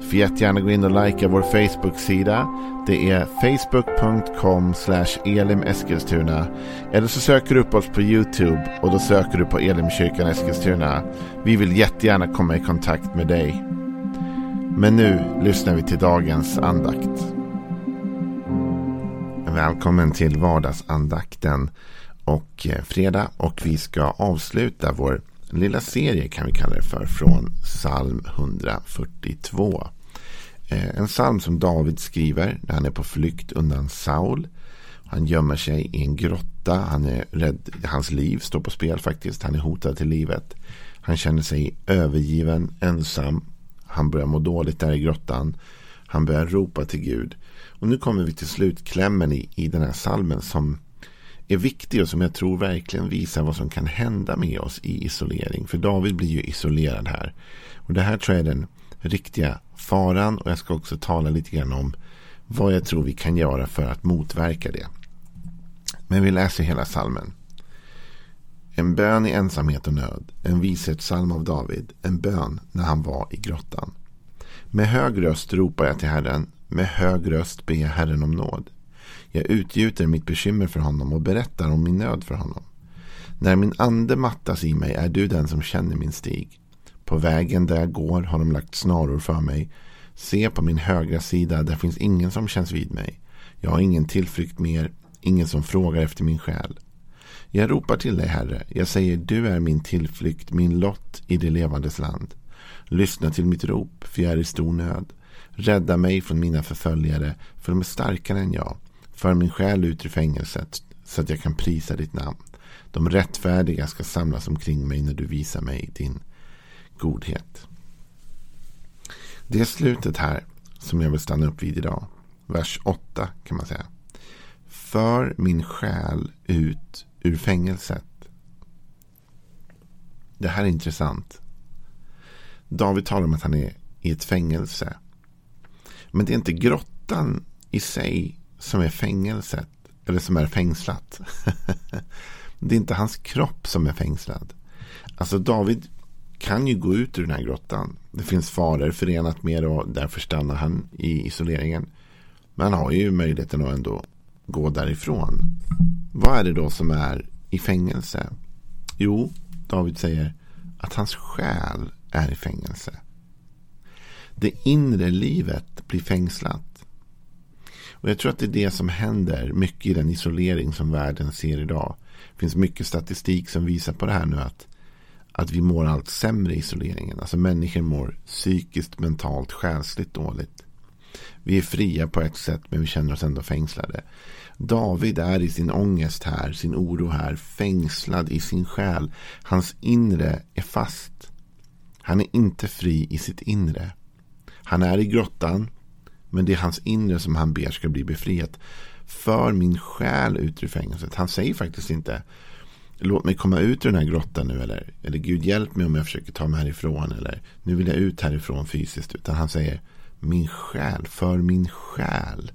Du får jättegärna gå in och likea vår Facebook-sida. Det är facebook.com/elimeskilstuna. Eller så söker du upp oss på YouTube och då söker du på Elimkyrkan Eskilstuna. Vi vill jättegärna komma i kontakt med dig. Men nu lyssnar vi till dagens andakt. Välkommen till vardagsandakten och fredag. Och vi ska avsluta vår lilla serie, kan vi kalla det för, från psalm 142. En psalm som David skriver när han är på flykt undan Saul. Han gömmer sig i en grotta. Han är rädd. Hans liv står på spel faktiskt. Han är hotad till livet. Han känner sig övergiven, ensam. Han börjar må dåligt där i grottan. Han börjar ropa till Gud. Och nu kommer vi till slutklämmen i den här psalmen som är viktig och som jag tror verkligen visar vad som kan hända med oss i isolering. För David blir ju isolerad här. Och det här tror jag är den riktiga faran, och jag ska också tala lite grann om vad jag tror vi kan göra för att motverka det. Men vi läser hela psalmen. En bön i ensamhet och nöd, en vishetssalm av David, en bön när han var i grottan. Med hög röst ropar jag till Herren, med hög röst ber jag Herren om nåd. Jag utgjuter mitt bekymmer för honom och berättar om min nöd för honom. När min ande mattas i mig är du den som känner min stig. På vägen där jag går har de lagt snaror för mig. Se på min högra sida, där finns ingen som känns vid mig. Jag har ingen tillflykt mer, ingen som frågar efter min själ. Jag ropar till dig, Herre, jag säger du är min tillflykt, min lott i det levandes land. Lyssna till mitt rop, för jag är i stor nöd. Rädda mig från mina förföljare, för de är starkare än jag. För min själ ut ur fängelset, så att jag kan prisa ditt namn. De rättfärdiga ska samlas omkring mig när du visar mig din godhet. Det är slutet här som jag vill stanna upp vid idag. Vers 8 kan man säga. För min själ ut ur fängelset. Det här är intressant. David talar om att han är i ett fängelse. Men det är inte grottan i sig som är fängelset. Eller som är fängslat. Det är inte hans kropp som är fängslad. Alltså David kan ju gå ut ur den här grottan. Det finns faror förenat med det och därför stannar han i isoleringen. Men han har ju möjligheten att ändå gå därifrån. Vad är det då som är i fängelse? Jo, David säger att hans själ är i fängelse. Det inre livet blir fängslat. Och jag tror att det är det som händer mycket i den isolering som världen ser idag. Det finns mycket statistik som visar på det här nu, att vi mår allt sämre i isoleringen. Alltså människor mår psykiskt, mentalt, själsligt dåligt. Vi är fria på ett sätt, men vi känner oss ändå fängslade. David är i sin ångest här, sin oro här, fängslad i sin själ. Hans inre är fast. Han är inte fri i sitt inre. Han är i grottan, men det är hans inre som han ber ska bli befriat. För min själ ut ur fängelset. Han säger faktiskt inte låt mig komma ut ur den här grottan nu, eller Gud hjälp mig om jag försöker ta mig härifrån, eller nu vill jag ut härifrån fysiskt, utan han säger min själ, för min själ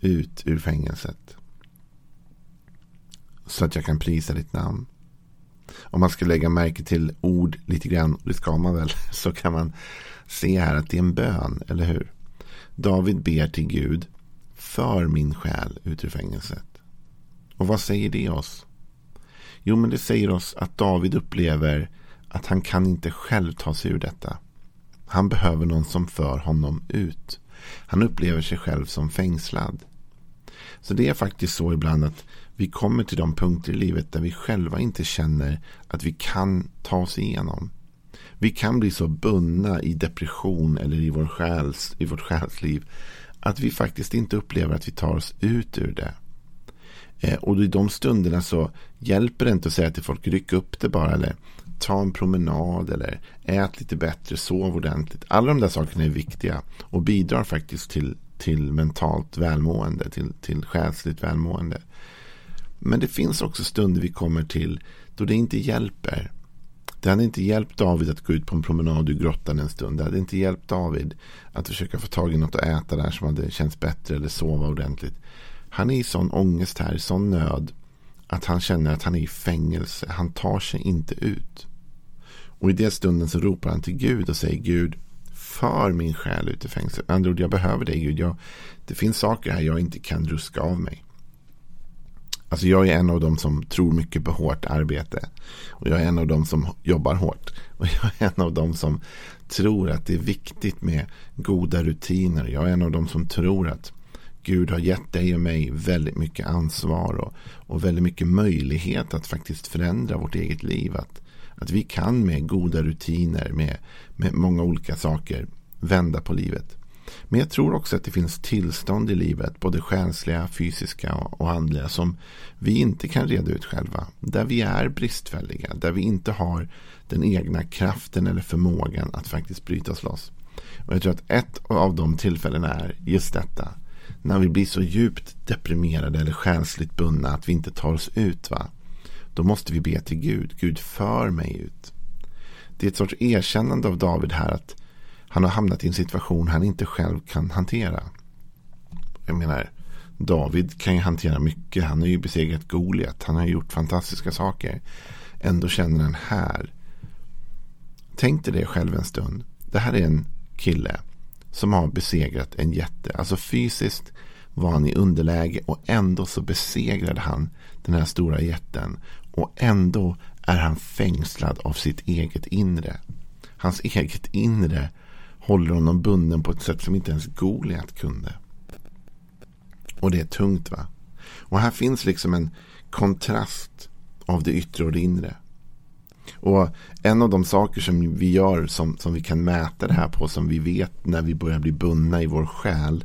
ut ur fängelset så att jag kan prisa ditt namn. Om man ska lägga märke till ord lite grann, det ska man väl, så kan man se här att det är en bön, eller hur? David ber till Gud för min själ ut ur fängelset. Och vad säger det oss? Jo, men det säger oss att David upplever att han kan inte själv ta sig ur detta. Han behöver någon som för honom ut. Han upplever sig själv som fängslad. Så det är faktiskt så ibland att vi kommer till de punkter i livet där vi själva inte känner att vi kan ta oss igenom. Vi kan bli så bundna i depression eller i vårt själsliv att vi faktiskt inte upplever att vi tar oss ut ur det. Och i de stunderna så hjälper det inte att säga till folk ryck upp det bara, eller ta en promenad, eller ät lite bättre, sov ordentligt. Alla de där sakerna är viktiga och bidrar faktiskt till mentalt välmående, till själsligt välmående. Men det finns också stunder vi kommer till då det inte hjälper. Det hade inte hjälpt David att gå ut på en promenad i grottan en stund. Det hade inte hjälpt David att försöka få tag i något att äta där som hade känts bättre eller sova ordentligt. Han är i sån ångest här, i sån nöd, att han känner att han är i fängelse. Han tar sig inte ut. Och i den stunden så ropar han till Gud och säger: Gud, för min själ ut i fängelse. Andra ord, jag behöver dig Gud. Det finns saker här jag inte kan ruska av mig. Alltså jag är en av dem som tror mycket på hårt arbete. Och jag är en av dem som jobbar hårt. Och jag är en av dem som tror att det är viktigt med goda rutiner. Jag är en av dem som tror att Gud har gett dig och mig väldigt mycket ansvar och väldigt mycket möjlighet att faktiskt förändra vårt eget liv. Att vi kan med goda rutiner, med många olika saker, vända på livet. Men jag tror också att det finns tillstånd i livet, både själsliga, fysiska och andliga, som vi inte kan reda ut själva. Där vi är bristfälliga, där vi inte har den egna kraften eller förmågan att faktiskt bryta oss loss. Och jag tror att ett av de tillfällen är just detta. När vi blir så djupt deprimerade eller själsligt bundna att vi inte tar oss ut, va? Då måste vi be till Gud. Gud, för mig ut. Det är ett sorts erkännande av David här att han har hamnat i en situation han inte själv kan hantera. Jag menar, David kan ju hantera mycket. Han har ju besegrat Goliat. Han har gjort fantastiska saker. Ändå känner han här. Tänk dig det själv en stund. Det här är en kille som har besegrat en jätte. Alltså fysiskt var han i underläge och ändå så besegrade han den här stora jätten. Och ändå är han fängslad av sitt eget inre. Hans eget inre håller honom bunden på ett sätt som inte ens Goliat kunde. Och det är tungt, va? Och här finns liksom en kontrast av det yttre och det inre. Och en av de saker som vi gör som vi kan mäta det här på, som vi vet när vi börjar bli bundna i vår själ,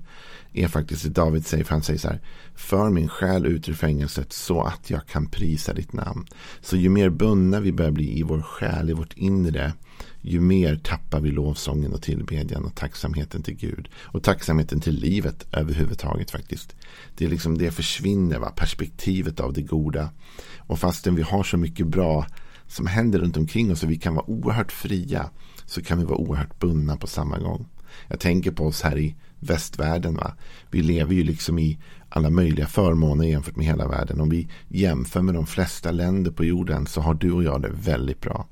är faktiskt det David säger. För han säger så här: för min själ ut ur fängelset så att jag kan prisa ditt namn. Så ju mer bundna vi börjar bli i vår själ, i vårt inre, ju mer tappar vi lovsången och tillbedjan och tacksamheten till Gud. Och tacksamheten till livet överhuvudtaget faktiskt. Det är liksom det försvinner, va? Perspektivet av det goda. Och fastän vi har så mycket bra som händer runt omkring oss och vi kan vara oerhört fria, så kan vi vara oerhört bundna på samma gång. Jag tänker på oss här i västvärlden, va? Vi lever ju liksom i alla möjliga förmåner jämfört med hela världen. Om vi jämför med de flesta länder på jorden så har du och jag det väldigt bra.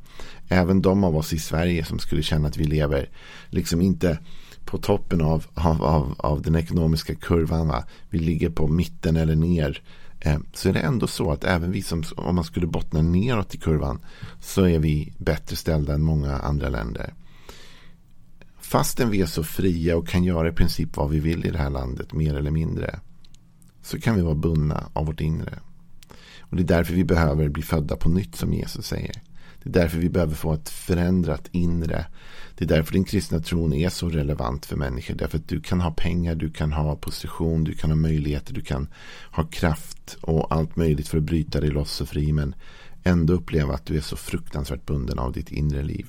Även de av oss i Sverige som skulle känna att vi lever liksom inte på toppen av den ekonomiska kurvan, va? Vi ligger på mitten eller ner. Så är det ändå så att även vi som, om man skulle bottna neråt i kurvan, så är vi bättre ställda än många andra länder. Fastän vi är så fria och kan göra i princip vad vi vill i det här landet, mer eller mindre, så kan vi vara bundna av vårt inre. Och det är därför vi behöver bli födda på nytt, som Jesus säger. Det är därför vi behöver få ett förändrat inre. Det är därför din kristna tron är så relevant för människor. Därför att du kan ha pengar, du kan ha position, du kan ha möjligheter, du kan ha kraft och allt möjligt för att bryta dig loss och fri, men ändå uppleva att du är så fruktansvärt bunden av ditt inre liv.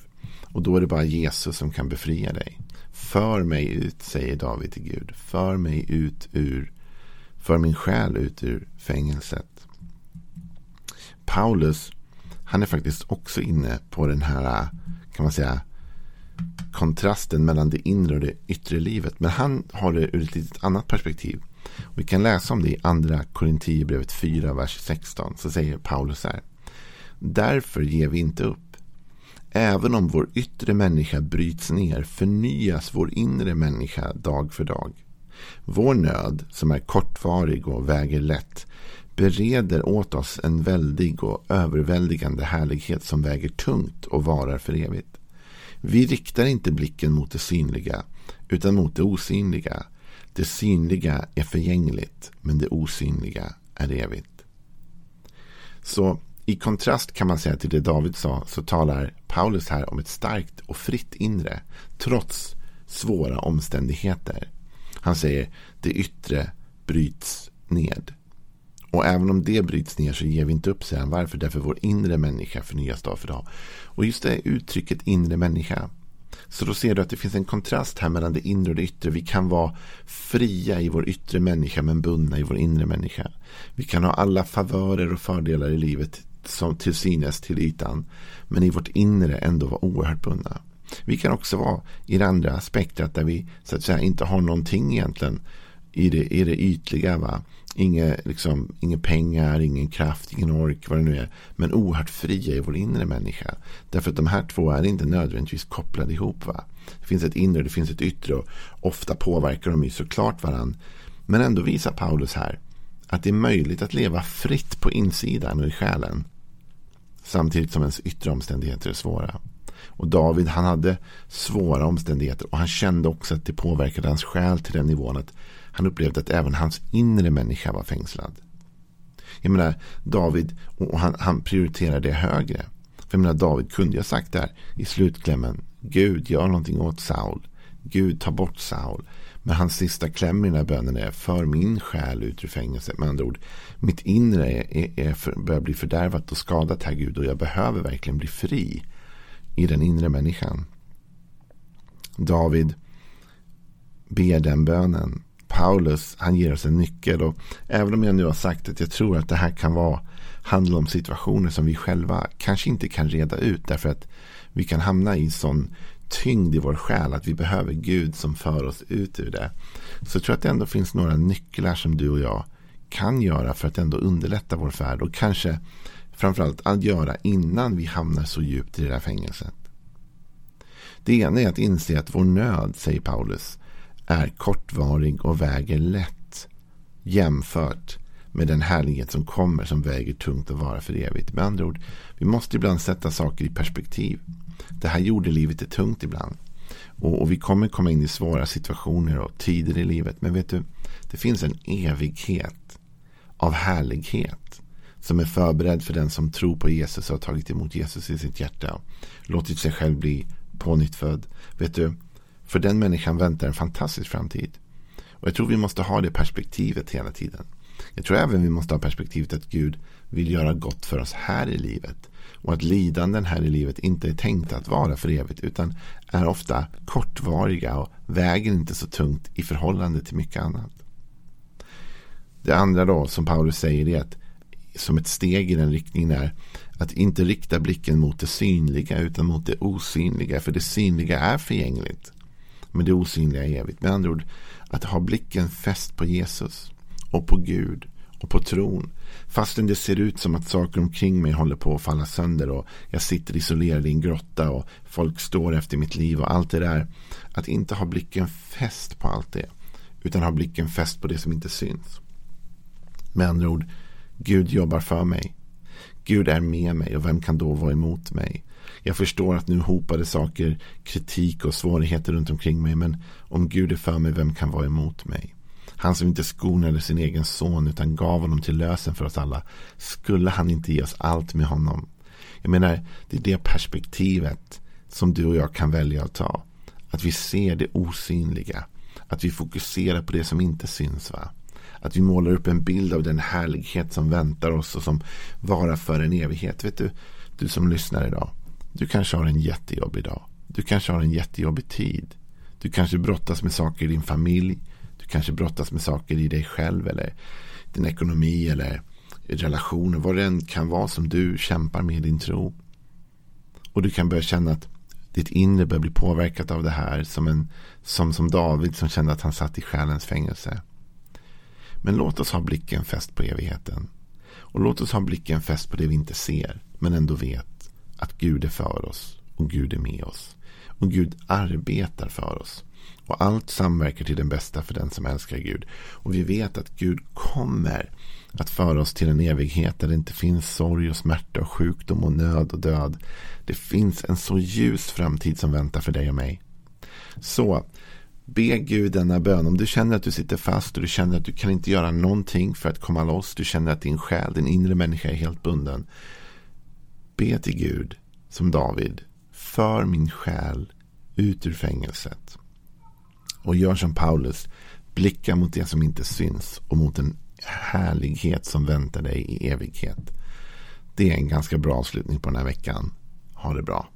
Och då är det bara Jesus som kan befria dig. För mig ut, säger David till Gud. För mig ut ur, för min själ ut ur fängelset. Paulus, han är faktiskt också inne på den här, kan man säga, kontrasten mellan det inre och det yttre livet. Men han har det ur ett litet annat perspektiv. Och vi kan läsa om det i andra Korinthierbrevet 4, vers 16. Så säger Paulus här: därför ger vi inte upp. Även om vår yttre människa bryts ner, förnyas vår inre människa dag för dag. Vår nöd, som är kortvarig och väger lätt, bereder åt oss en väldig och överväldigande härlighet som väger tungt och varar för evigt. Vi riktar inte blicken mot det synliga, utan mot det osynliga. Det synliga är förgängligt, men det osynliga är evigt. Så i kontrast, kan man säga, till det David sa, så talar Paulus här om ett starkt och fritt inre trots svåra omständigheter. Han säger: det yttre bryts ned. Och även om det bryts ner så ger vi inte upp, säger han. Varför? Därför vår inre människa förnyas dag för dag. Och just det uttrycket inre människa. Så då ser du att det finns en kontrast här mellan det inre och det yttre. Vi kan vara fria i vår yttre människa men bundna i vår inre människa. Vi kan ha alla favörer och fördelar i livet som till synes till ytan, men i vårt inre ändå var oerhört bundna. Vi kan också vara i det andra aspektet där vi så att säga inte har någonting egentligen i det ytliga, va? Inga pengar, ingen kraft, ingen ork, vad det nu är, men oerhört fria i vår inre människa. Därför att de här två är inte nödvändigtvis kopplade ihop, va? Det finns ett inre, det finns ett yttre, och ofta påverkar de ju såklart varann. Men ändå visar Paulus här att det är möjligt att leva fritt på insidan och i själen, samtidigt som ens yttre omständigheter är svåra. Och David, han hade svåra omständigheter, och han kände också att det påverkade hans själ till den nivån att han upplevde att även hans inre människa var fängslad. Jag menar, David, och han prioriterade det högre. För jag menar, David kunde ju ha sagt där i slutklämmen: Gud, gör någonting åt Saul. Gud, ta bort Saul. Men hans sista kläm i den här bönen är: för min själ ut ur fängelse. Med andra ord, mitt inre börjar bli fördärvat och skadat, här Gud, och jag behöver verkligen bli fri i den inre människan. David ber den bönen. Paulus, han ger oss en nyckel, och även om jag nu har sagt att jag tror att det här kan handla om situationer som vi själva kanske inte kan reda ut, därför att vi kan hamna i sån tyngd i vår själ att vi behöver Gud som för oss ut ur det, så jag tror att det ändå finns några nycklar som du och jag kan göra för att ändå underlätta vår färd, och kanske framförallt att göra innan vi hamnar så djupt i det här fängelset. Det ena är att inse att vår nöd, säger Paulus, är kortvarig och väger lätt jämfört med den härlighet som kommer, som väger tungt att vara för evigt. Med andra ord, vi måste ibland sätta saker i perspektiv. Det här gjorde livet är tungt ibland, och vi kommer komma in i svåra situationer och tider i livet, men vet du, det finns en evighet av härlighet som är förberedd för den som tror på Jesus och har tagit emot Jesus i sitt hjärta och låtit sig själv bli pånyttfödd. Vet du, för den människan väntar en fantastisk framtid. Och jag tror vi måste ha det perspektivet hela tiden. Jag tror även vi måste ha perspektivet att Gud vill göra gott för oss här i livet. Och att lidanden här i livet inte är tänkt att vara för evigt, utan är ofta kortvariga och väger inte så tungt i förhållande till mycket annat. Det andra då som Paulus säger är att, som ett steg i den riktningen, är att inte rikta blicken mot det synliga utan mot det osynliga. För det synliga är förgängligt, men det osynliga är evigt. Med andra ord, att ha blicken fäst på Jesus och på Gud och på tron. Fastän det ser ut som att saker omkring mig håller på att falla sönder och jag sitter isolerad i en grotta och folk står efter mitt liv och allt det där. Att inte ha blicken fäst på allt det, utan ha blicken fäst på det som inte syns. Med andra ord, Gud jobbar för mig. Gud är med mig, och vem kan då vara emot mig? Jag förstår att nu hopade saker, kritik och svårigheter runt omkring mig, men om Gud är för mig, vem kan vara emot mig? Han som inte skonade sin egen son utan gav honom till lösen för oss alla, skulle han inte ge oss allt med honom? Jag menar, det är det perspektivet som du och jag kan välja att ta. Att vi ser det osynliga, att vi fokuserar på det som inte syns, va? Att vi målar upp en bild av den härlighet som väntar oss och som varar för en evighet. Vet du som lyssnar idag, du kanske har en jättejobb idag. Du kanske har en jättejobbig tid. Du kanske brottas med saker i din familj. Du kanske brottas med saker i dig själv eller din ekonomi eller relationer. Vad det än kan vara som du kämpar med din tro. Och du kan börja känna att ditt inre börjar bli påverkat av det här, som David som kände att han satt i själens fängelse. Men låt oss ha blicken fäst på evigheten. Och låt oss ha blicken fäst på det vi inte ser, men ändå vet att Gud är för oss och Gud är med oss. Och Gud arbetar för oss. Och allt samverkar till den bästa för den som älskar Gud. Och vi vet att Gud kommer att föra oss till en evighet där det inte finns sorg och smärta och sjukdom och nöd och död. Det finns en så ljus framtid som väntar för dig och mig. Så be Gud denna bön. Om du känner att du sitter fast och du känner att du kan inte göra någonting för att komma loss. Du känner att din själ, din inre människa är helt bunden. Be till Gud som David: för min själ ut ur fängelset. Och gör som Paulus, blicka mot det som inte syns och mot en härlighet som väntar dig i evighet. Det är en ganska bra avslutning på den här veckan. Ha det bra.